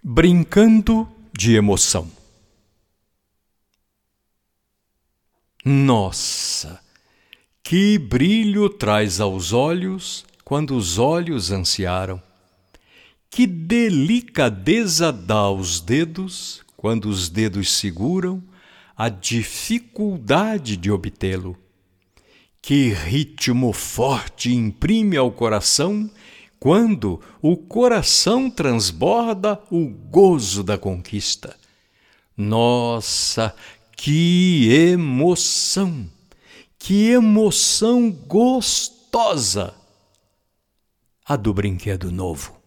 Brincando de emoção. Nossa, que brilho traz aos olhos quando os olhos ansiaram. Que delicadeza dá aos dedos quando os dedos seguram a dificuldade de obtê-lo. Que ritmo forte imprime ao coração quando o coração transborda o gozo da conquista. Nossa, que emoção! Que emoção gostosa! A do brinquedo novo.